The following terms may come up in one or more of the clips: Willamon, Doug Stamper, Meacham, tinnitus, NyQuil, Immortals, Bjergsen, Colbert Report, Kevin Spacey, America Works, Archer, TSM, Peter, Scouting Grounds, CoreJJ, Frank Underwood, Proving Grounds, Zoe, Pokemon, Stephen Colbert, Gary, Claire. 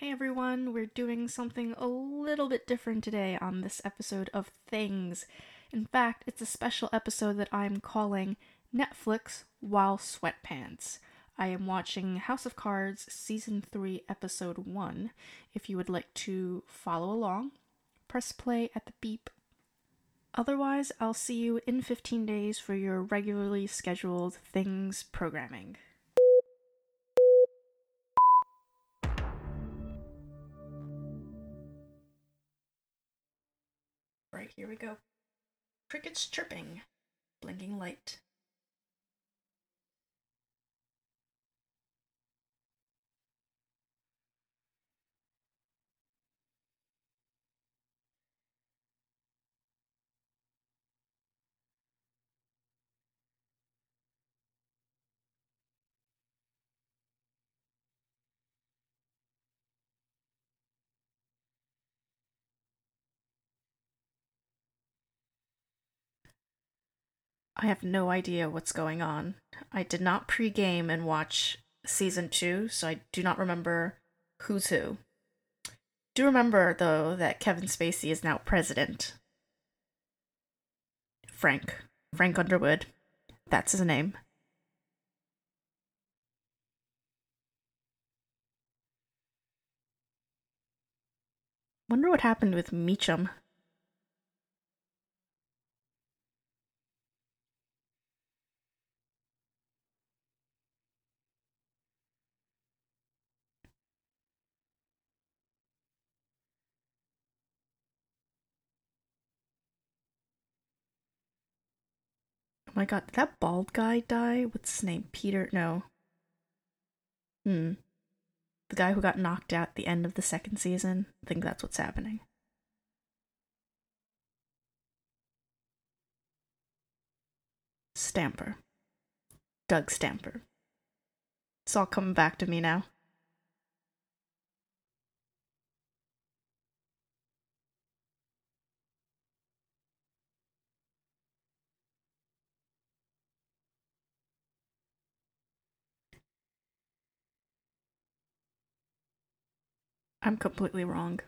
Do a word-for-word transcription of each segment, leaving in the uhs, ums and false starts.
Hey everyone, we're doing something a little bit different today on this episode of Things. In fact, it's a special episode that I'm calling Netflix While Sweatpants. I am watching House of Cards Season three, Episode one. If you would like to follow along, press play at the beep. Otherwise, I'll see you in fifteen days for your regularly scheduled Things programming. Right, here we go. Crickets chirping. Blinking light. I have no idea what's going on. I did not pre-game and watch season two, so I do not remember who's who. Do remember, though, that Kevin Spacey is now president. Frank. Frank Underwood. That's his name. Wonder what happened with Meacham. Oh my god, did that bald guy die? What's his name? Peter? No. Hmm. The guy who got knocked out at the end of the second season? I think that's what's happening. Stamper. Doug Stamper. It's all coming back to me now. I'm completely wrong.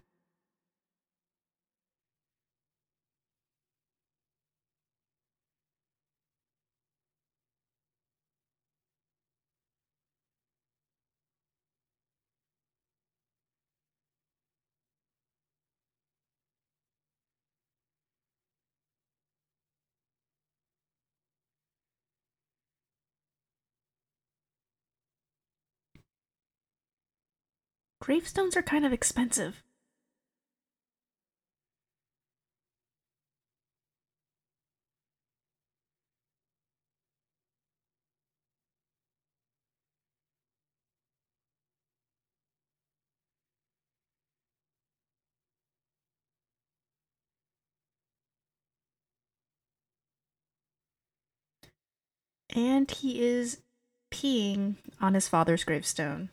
Gravestones are kind of expensive. And he is peeing on his father's gravestone.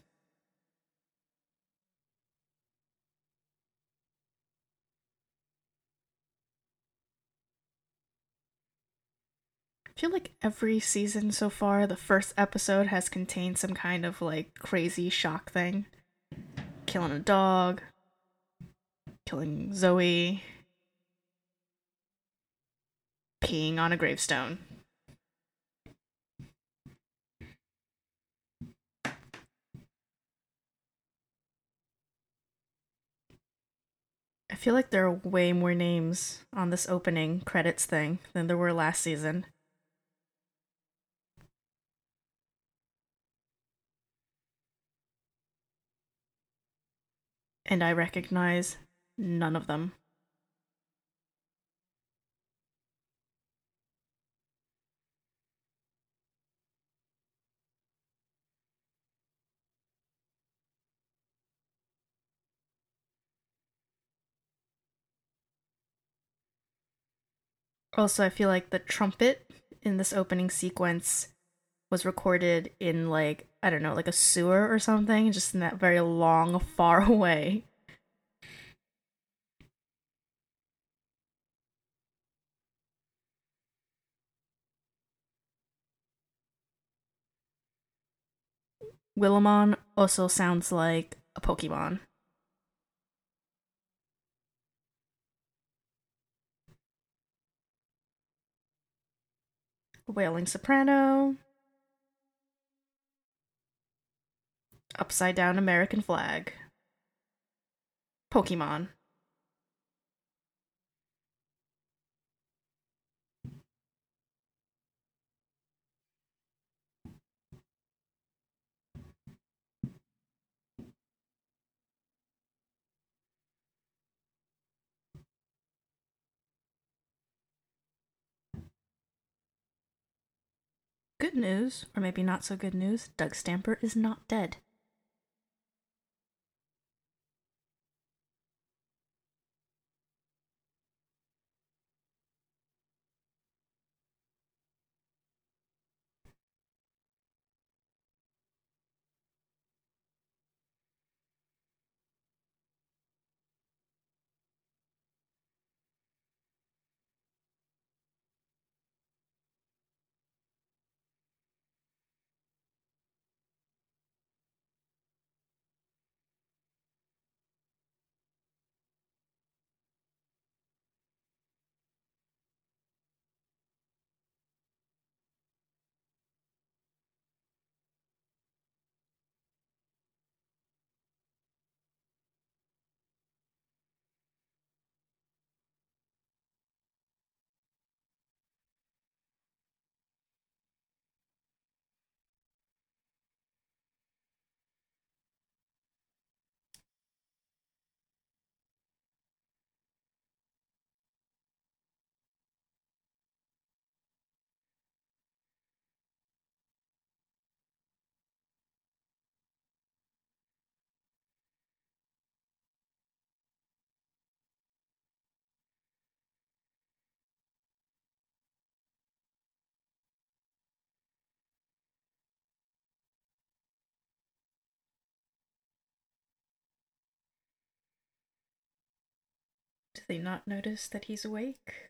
I feel like every season so far, the first episode has contained some kind of, like, crazy shock thing. Killing a dog. Killing Zoe. Peeing on a gravestone. I feel like there are way more names on this opening credits thing than there were last season. And I recognize none of them. Also, I feel like the trumpet in this opening sequence was recorded in, like, I don't know, like a sewer or something, just in that very long, far away. Willamon also sounds like a Pokemon. Wailing Soprano. Upside Down American Flag. Pokemon. Good news, or maybe not so good news, Doug Stamper is not dead. They not notice that he's awake?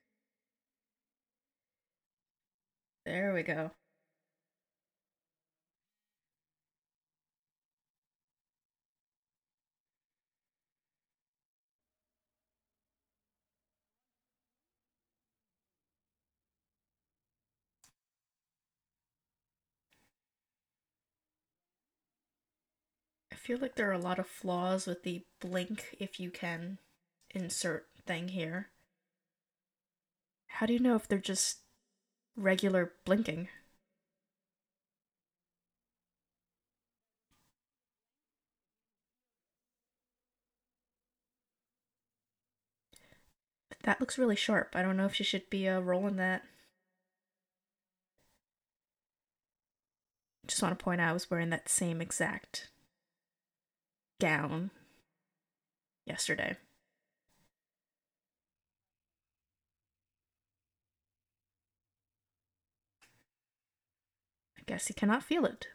There we go. I feel like there are a lot of flaws with the blink if you can insert thing here. How do you know if they're just regular blinking? That looks really sharp. I don't know if she should be uh, rolling that. Just want to point out I was wearing that same exact gown yesterday. Guess he cannot feel it.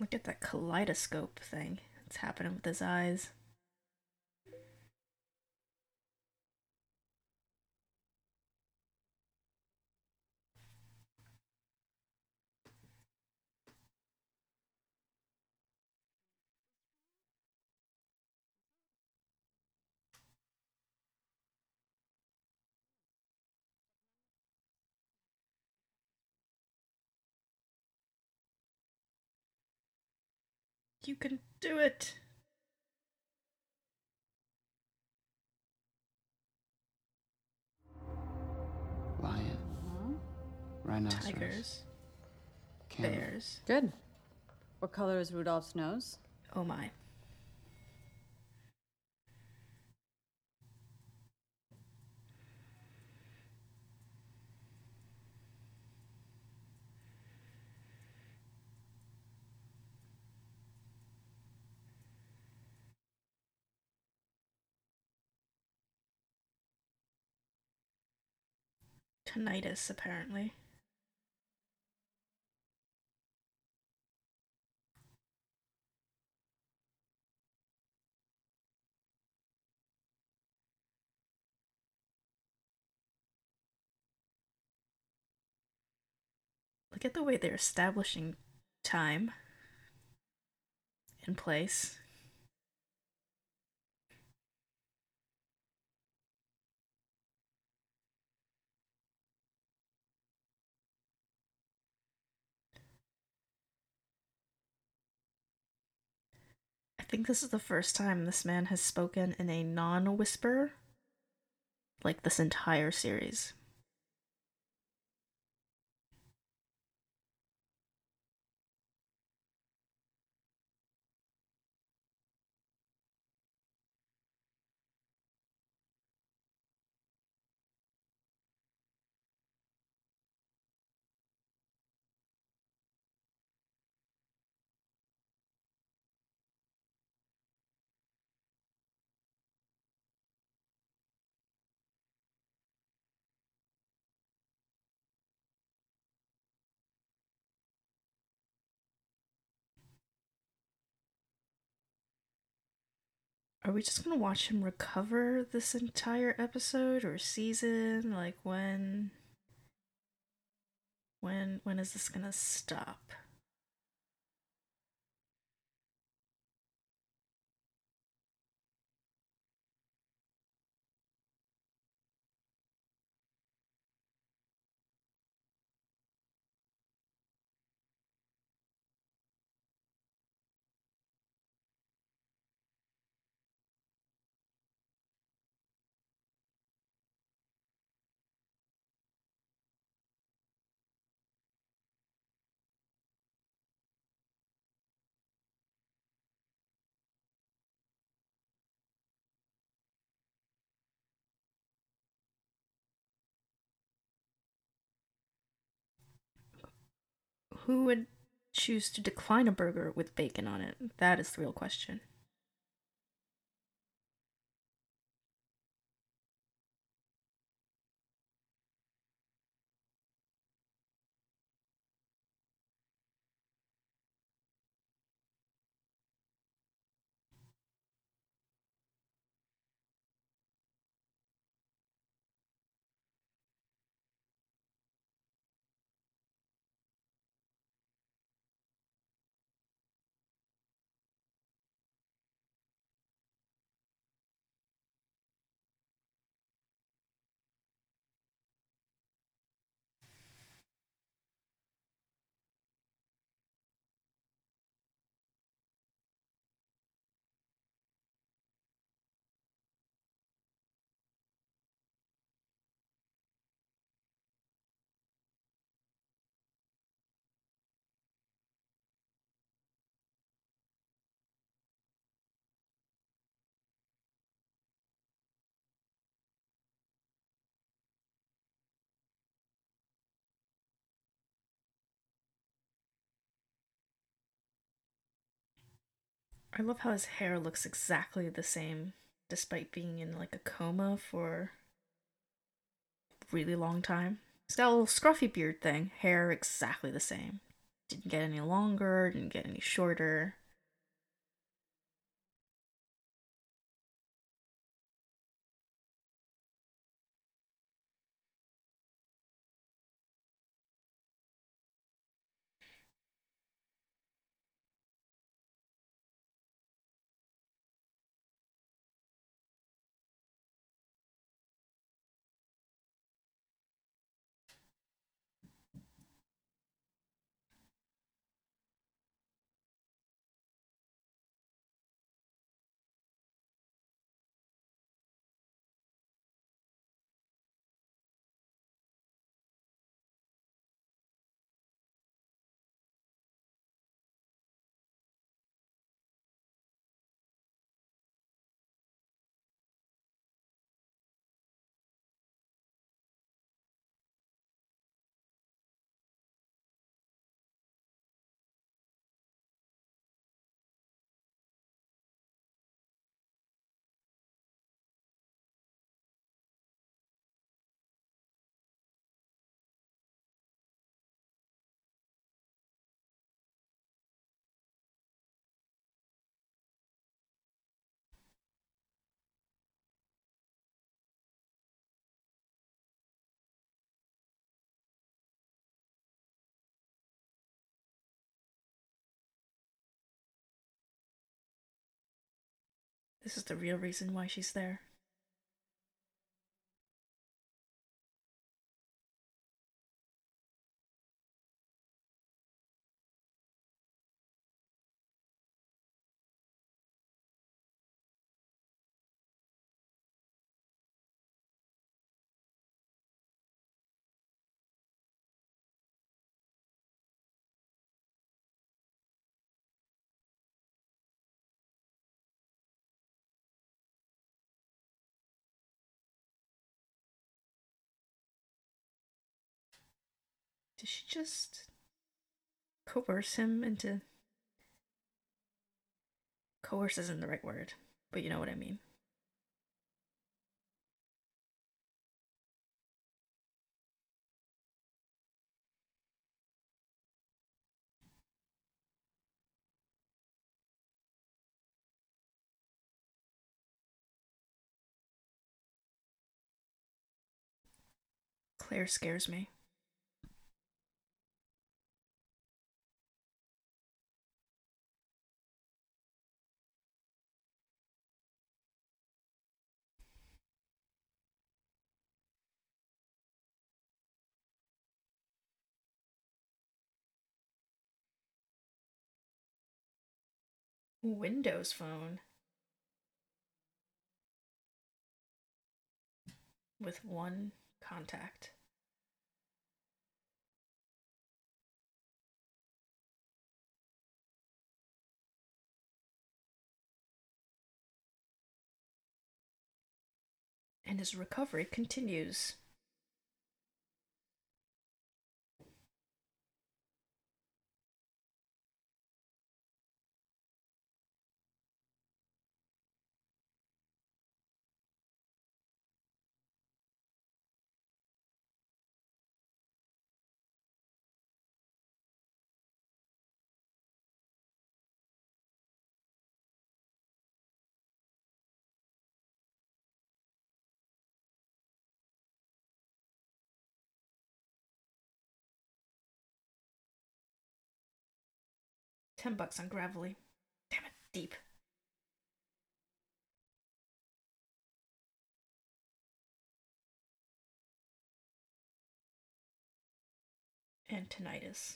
Look at that kaleidoscope thing that's happening with his eyes. You can do it! Lion. Mm-hmm. Rhinoceros. Tigers. Camel. Bears. Good. What color is Rudolph's nose? Oh my. Tinnitus, apparently. Look at the way they're establishing time and place. I think this is the first time this man has spoken in a non-whisper, like this entire series. Are we just going to watch him recover this entire episode or season? Like, when, when, when is this going to stop? Who would choose to decline a burger with bacon on it? That is the real question. I love how his hair looks exactly the same, despite being in like a coma for a really long time. It's got a little scruffy beard thing, hair exactly the same. Didn't get any longer, didn't get any shorter. This is the real reason why she's there. Did she just coerce him into... Coerce isn't the right word, but you know what I mean. Claire scares me. Windows phone with one contact. And his recovery continues. Ten bucks on gravelly. Damn it, deep. And tinnitus.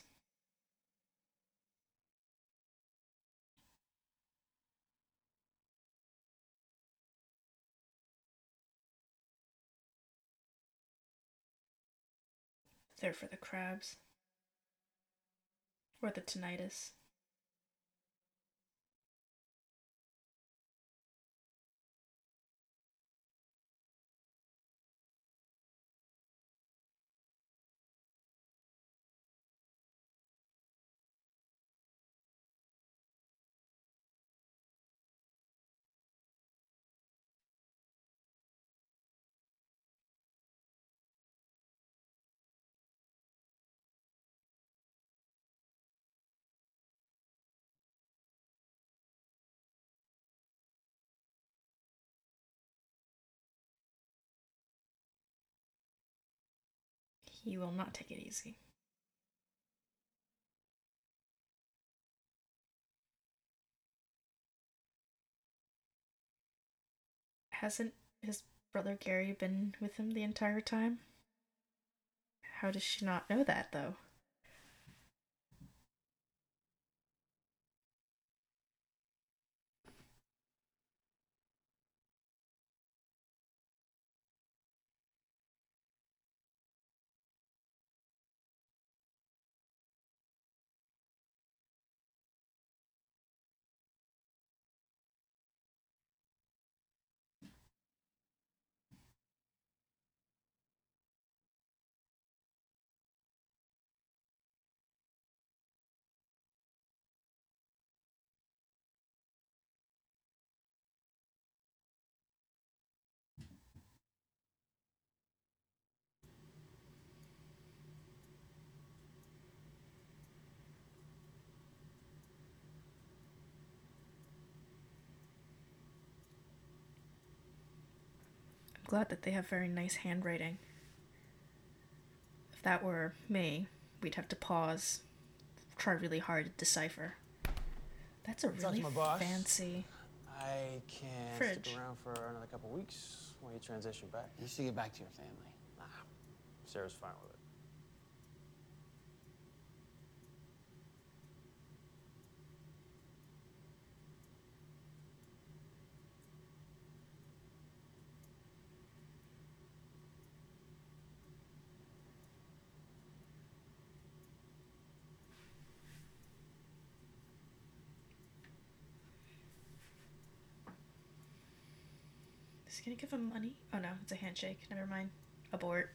There for the crabs. Or the tinnitus. You will not take it easy. Hasn't his brother Gary been with him the entire time? How does she not know that, though? Glad that they have very nice handwriting. If that were me, we'd have to pause, try really hard to decipher. That's a really fancy. I can Fridge. stick around for another couple weeks when you transition back. You should get back to your family. Nah, Sarah's fine with it. Is he gonna give him money? Oh no, it's a handshake. Never mind. Abort.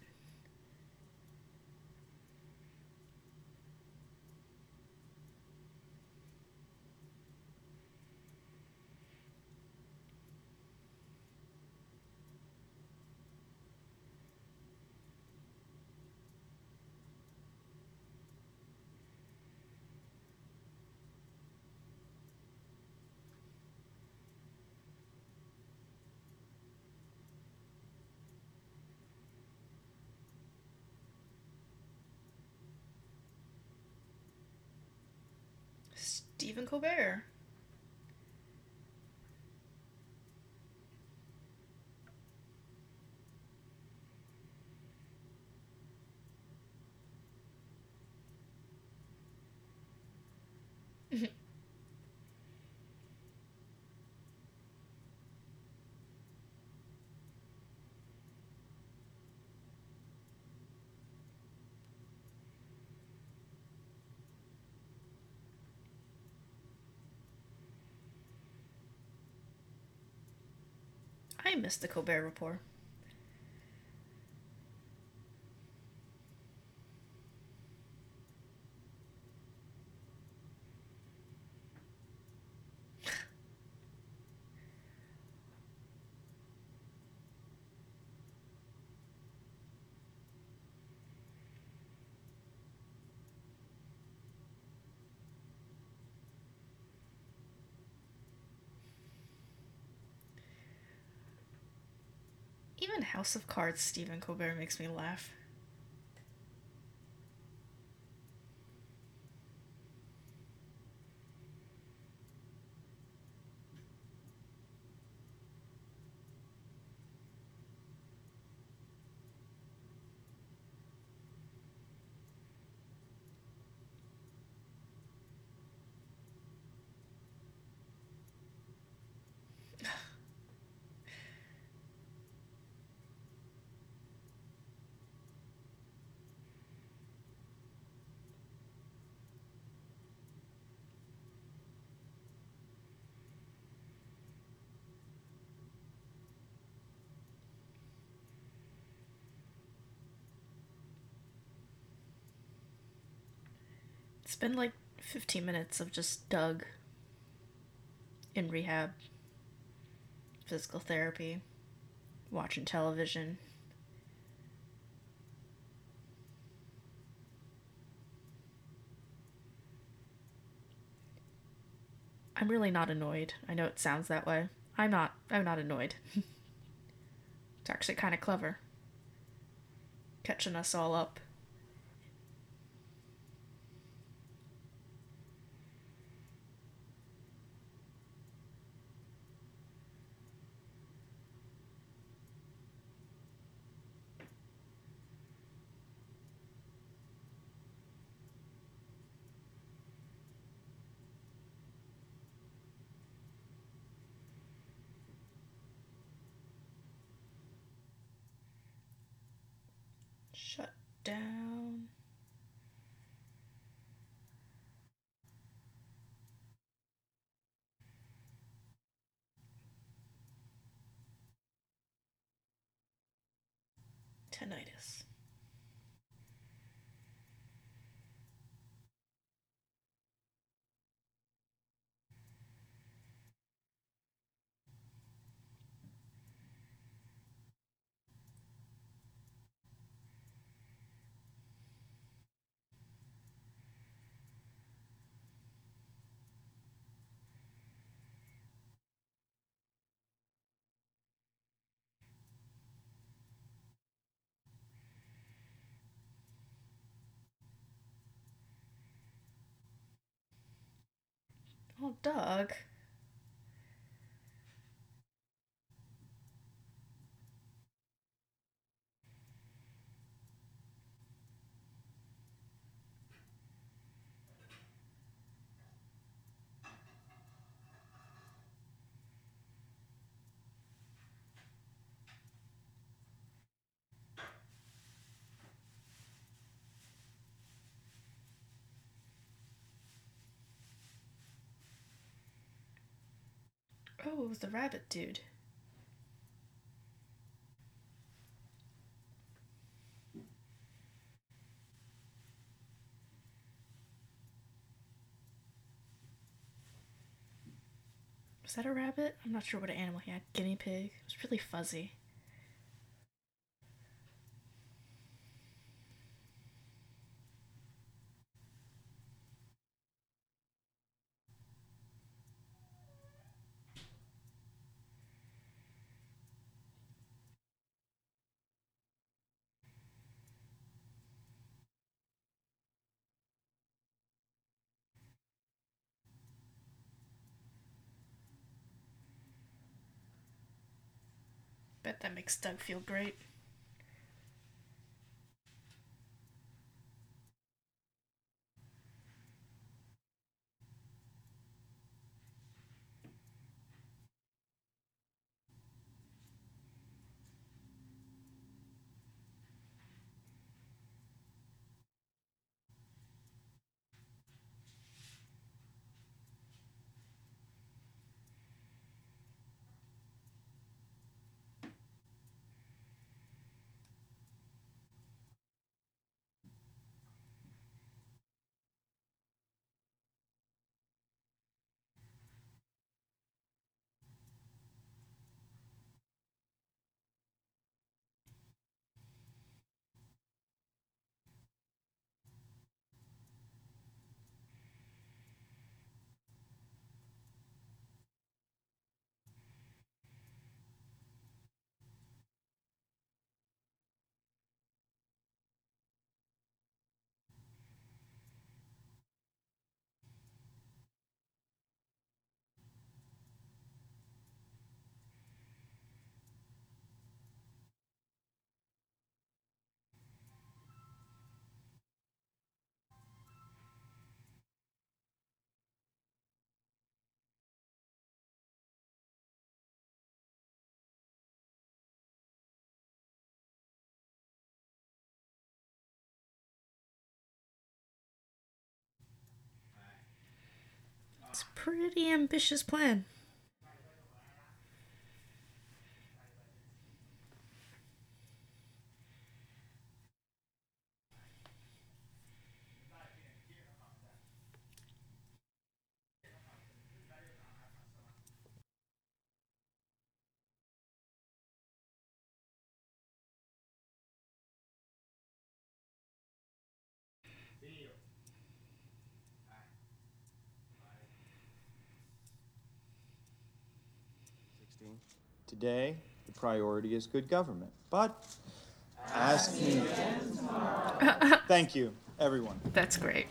Stephen Colbert. I miss the Colbert Report. Even House of Cards Stephen Colbert makes me laugh. It's been like fifteen minutes of just Doug in rehab, physical therapy, watching television. I'm really not annoyed. I know it sounds that way. I'm not. I'm not annoyed. It's actually kind of clever. Catching us all up. Shut down. Tinnitus. Oh, Doug. Oh, it was the rabbit dude. Was that a rabbit? I'm not sure what an animal he had. Guinea pig. It was really fuzzy. That makes Doug feel great. It's a pretty ambitious plan. Today, the priority is good government, but ask me again tomorrow. Thank you, everyone. That's great.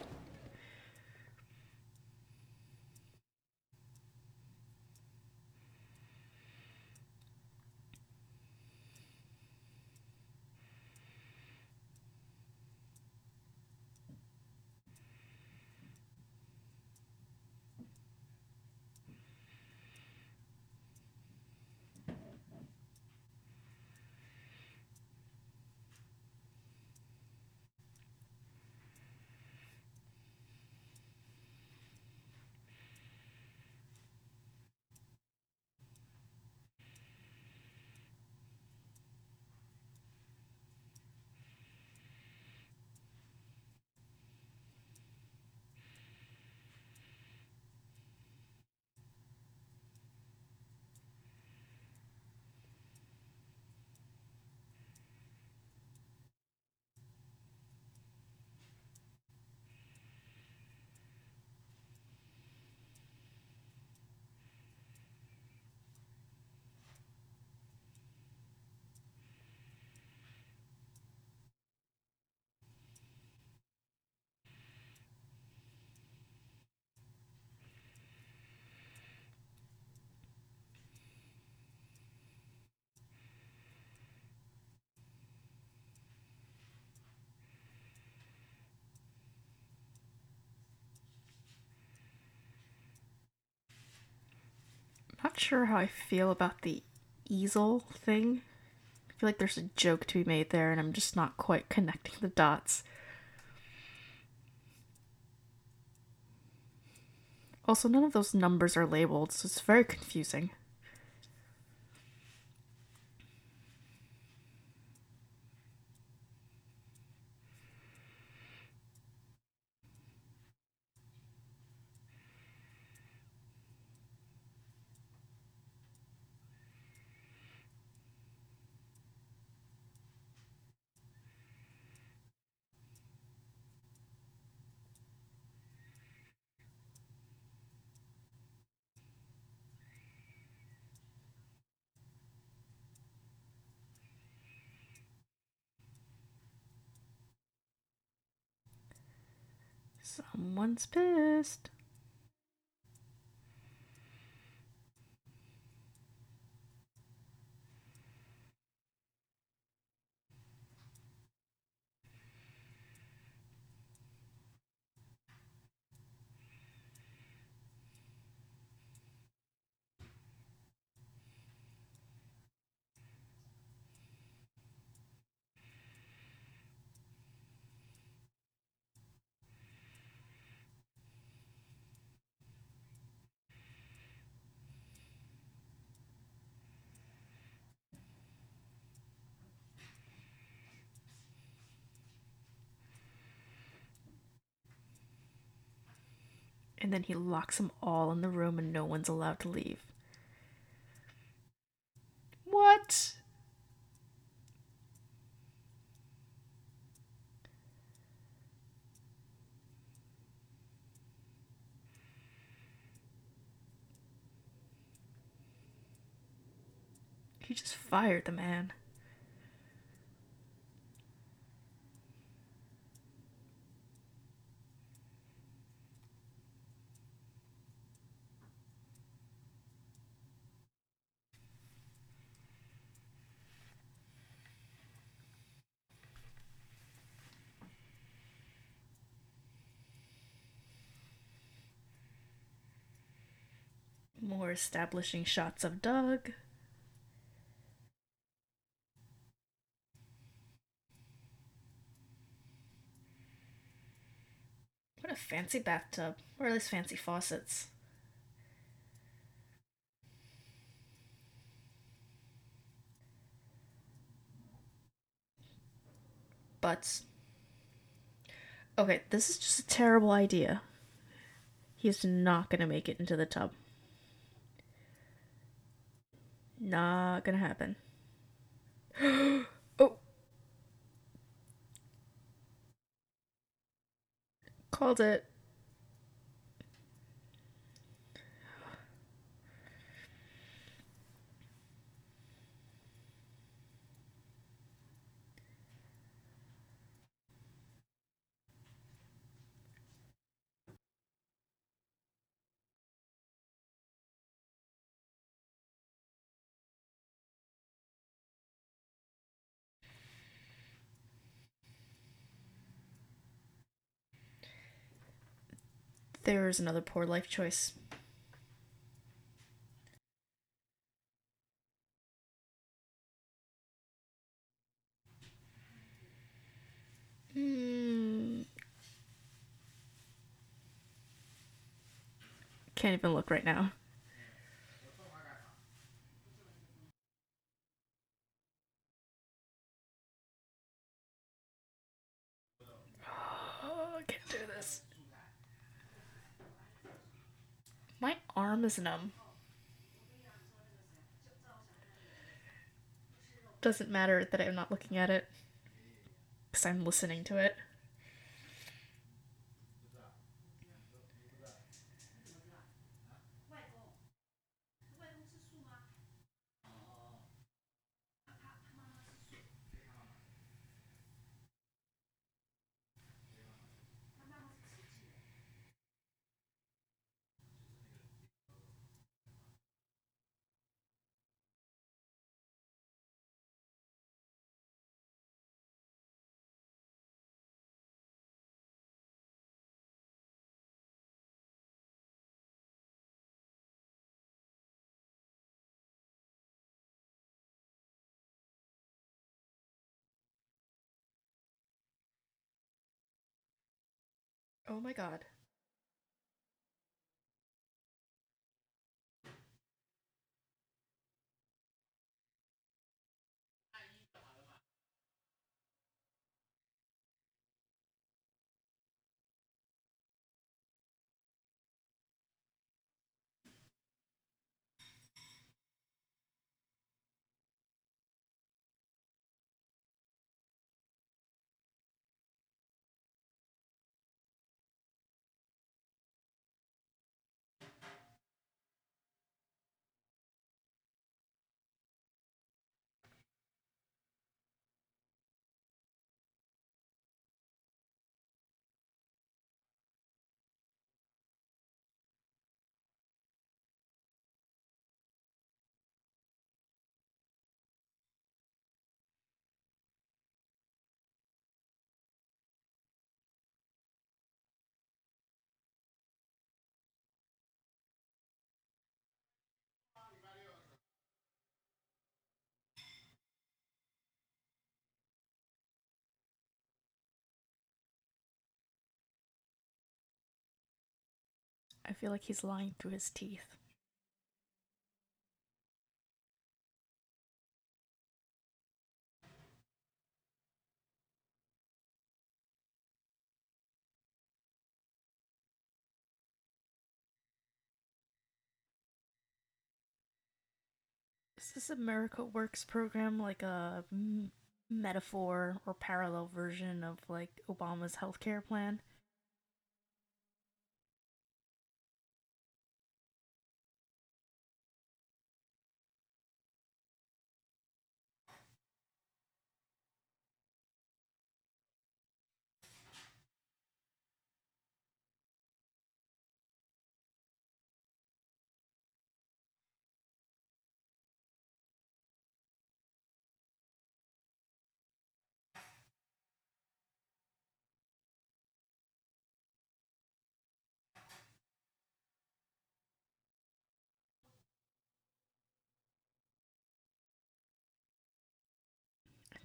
Not sure how I feel about the easel thing. I feel like there's a joke to be made there, and I'm just not quite connecting the dots. Also, none of those numbers are labeled, so it's very confusing. Someone's pissed. And then he locks them all in the room and no one's allowed to leave. What? He just fired the man. More establishing shots of Doug. What a fancy bathtub, or at least fancy faucets. Butts. Okay, this is just a terrible idea. He's not gonna make it into the tub. Not gonna happen. Oh! Called it. There's another poor life choice. Mm. Can't even look right now. My arm is numb. Doesn't matter that I'm not looking at it, because I'm listening to it. Oh my God. I feel like he's lying through his teeth. Is this America Works program like a m- metaphor or parallel version of like Obama's healthcare plan?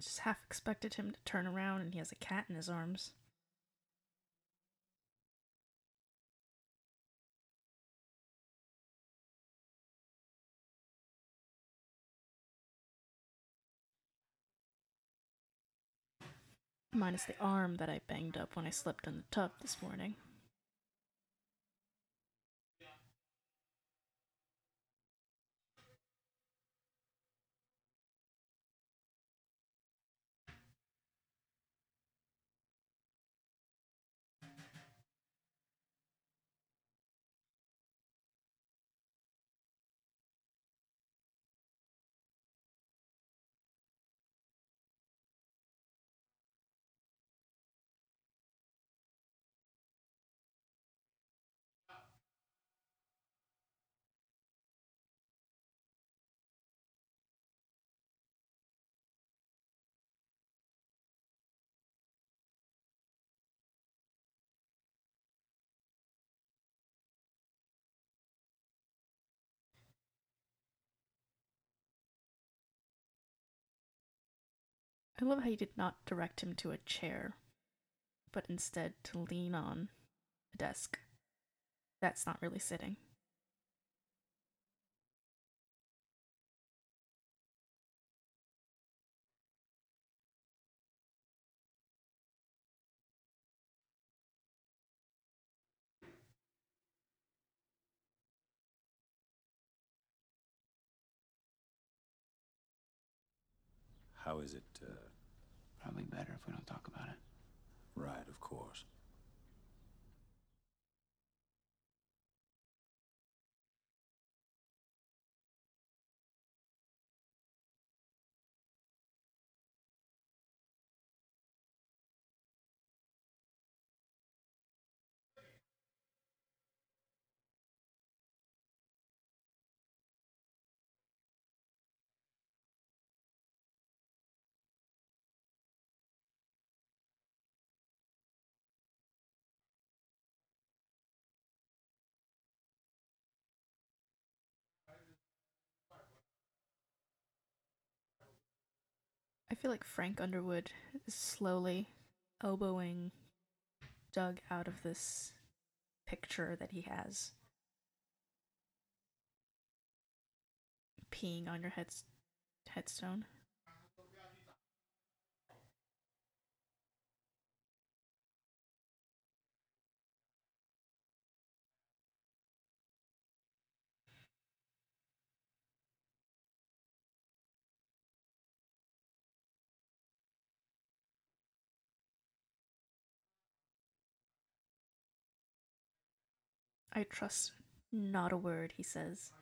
Just half expected him to turn around and he has a cat in his arms. Minus the arm that I banged up when I slept in the tub this morning. I love how you did not direct him to a chair, but instead to lean on a desk. That's not really sitting. How is it, uh... Probably better if we don't talk about it. Right, of course. I feel like Frank Underwood is slowly elbowing Doug out of this picture that he has. Peeing on your head- headstone. I trust not a word he says.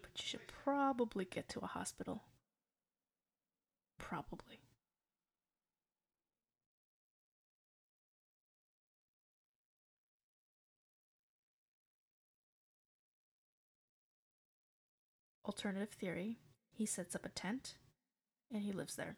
But you should probably get to a hospital. Probably. Alternative theory, he sets up a tent, and he lives there.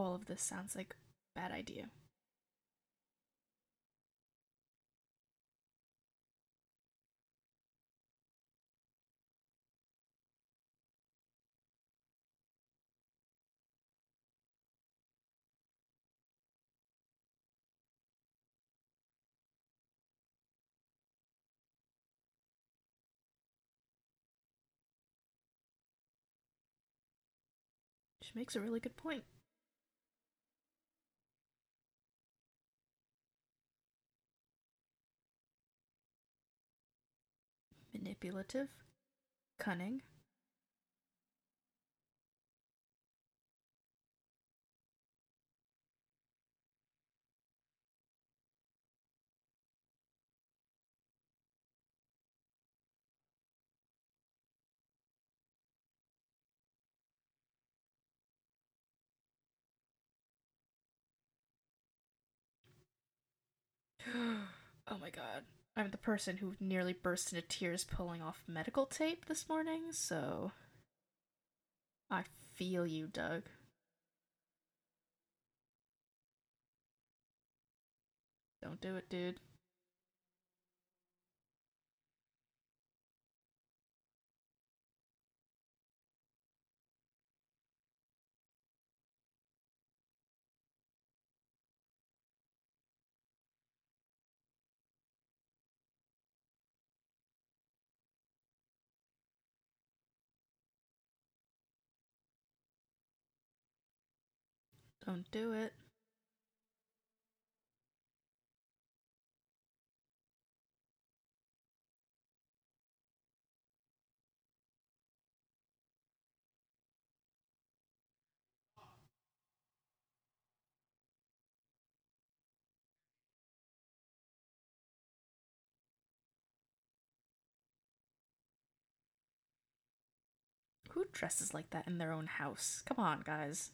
all of this sounds like a bad idea. She makes a really good point. Manipulative, cunning. Oh my god. I'm the person who nearly burst into tears pulling off medical tape this morning, so I feel you, Doug. Don't do it, dude. Don't do it. Who dresses like that in their own house? Come on, guys.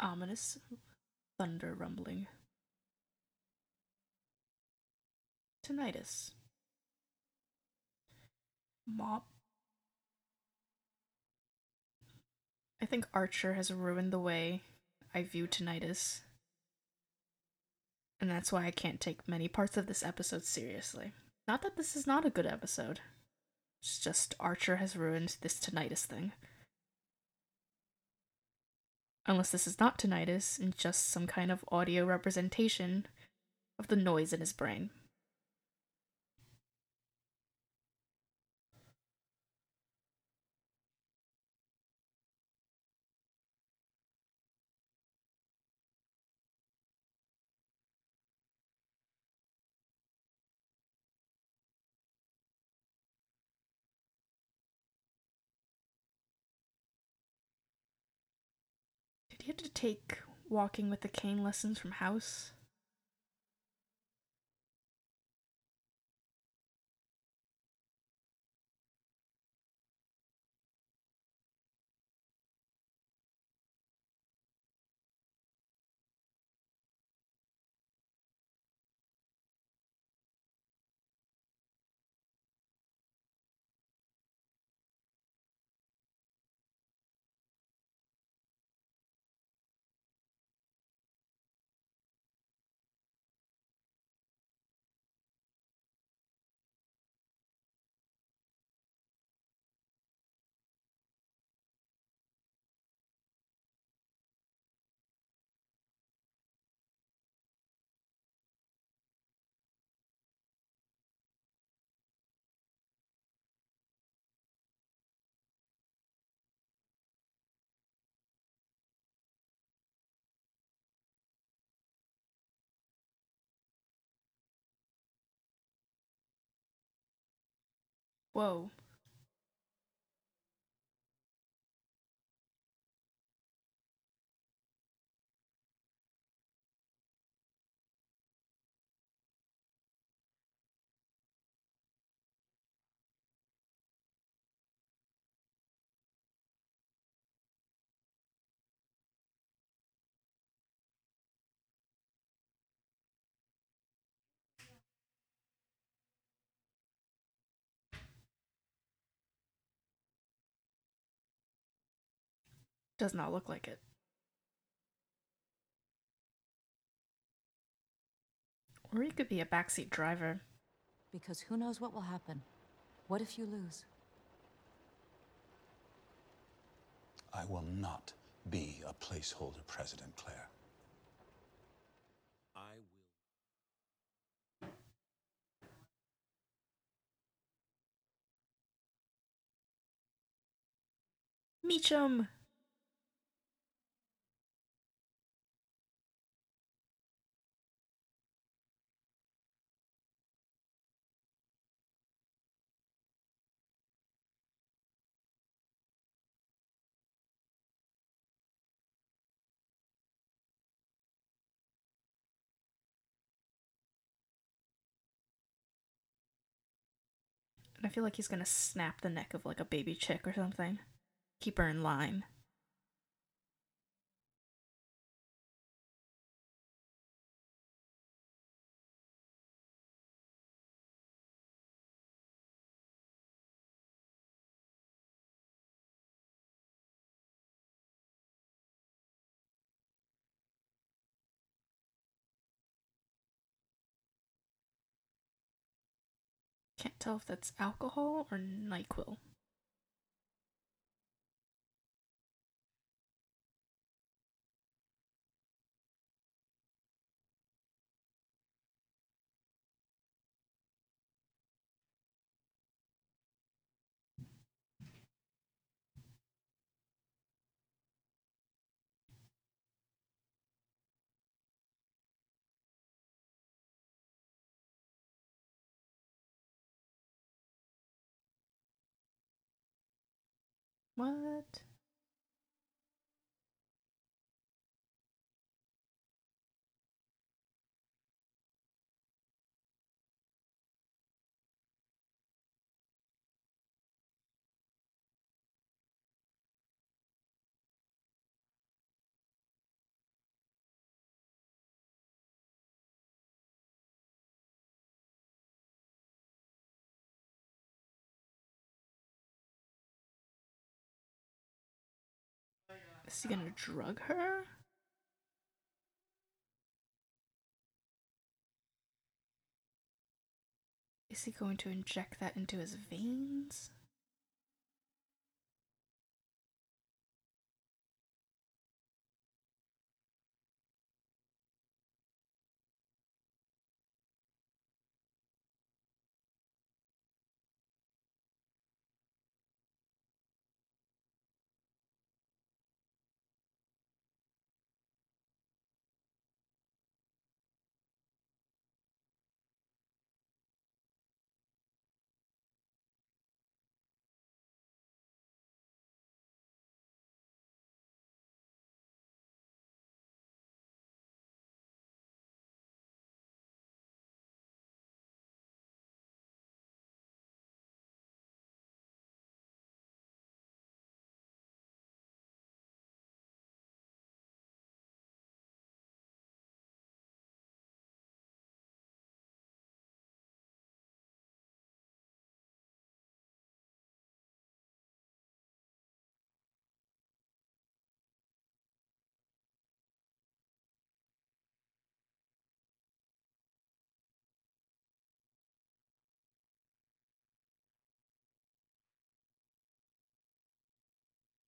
Ominous thunder rumbling. Tinnitus. Mop. I think Archer has ruined the way I view tinnitus. And that's why I can't take many parts of this episode seriously. Not that this is not a good episode. It's just Archer has ruined this tinnitus thing. Unless this is not tinnitus and just some kind of audio representation of the noise in his brain. You had to take walking with a cane lessons from House. Whoa. Does not look like it. Or he could be a backseat driver. Because who knows what will happen? What if you lose? I will not be a placeholder president, Claire. I will. Meacham! I feel like he's gonna snap the neck of like a baby chick or something. Keep her in line. Can't tell if that's alcohol or NyQuil. What? Is he gonna drug her? Is he going to inject that into his veins?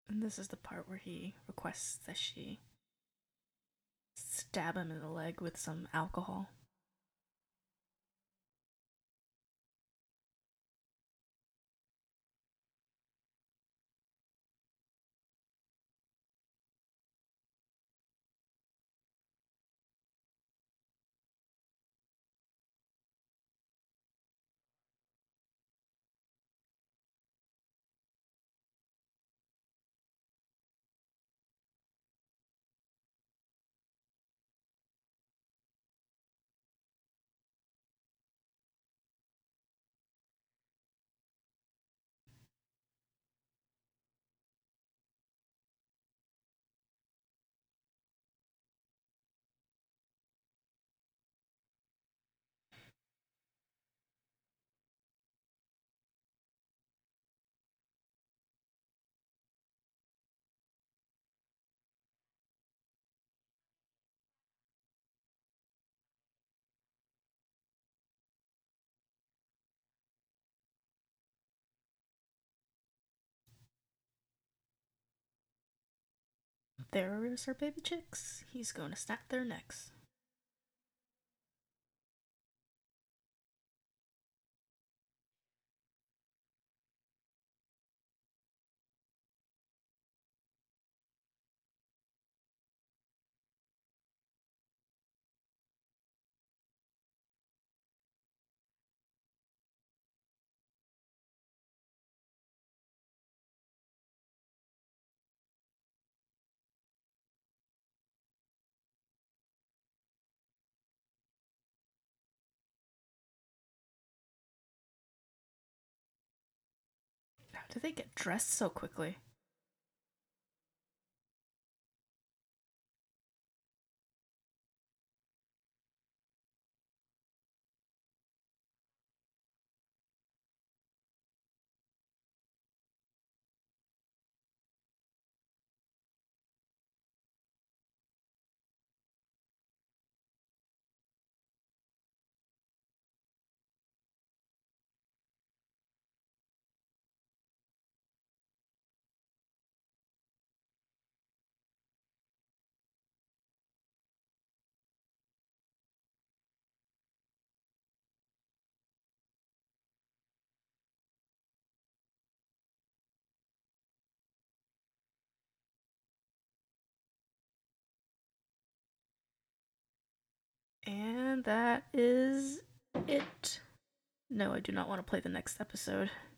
And this is the part where he requests that she stab him in the leg with some alcohol. there's our baby chicks. He's going to snap their necks. How did they get dressed so quickly? And that is it. No, I do not want to play the next episode.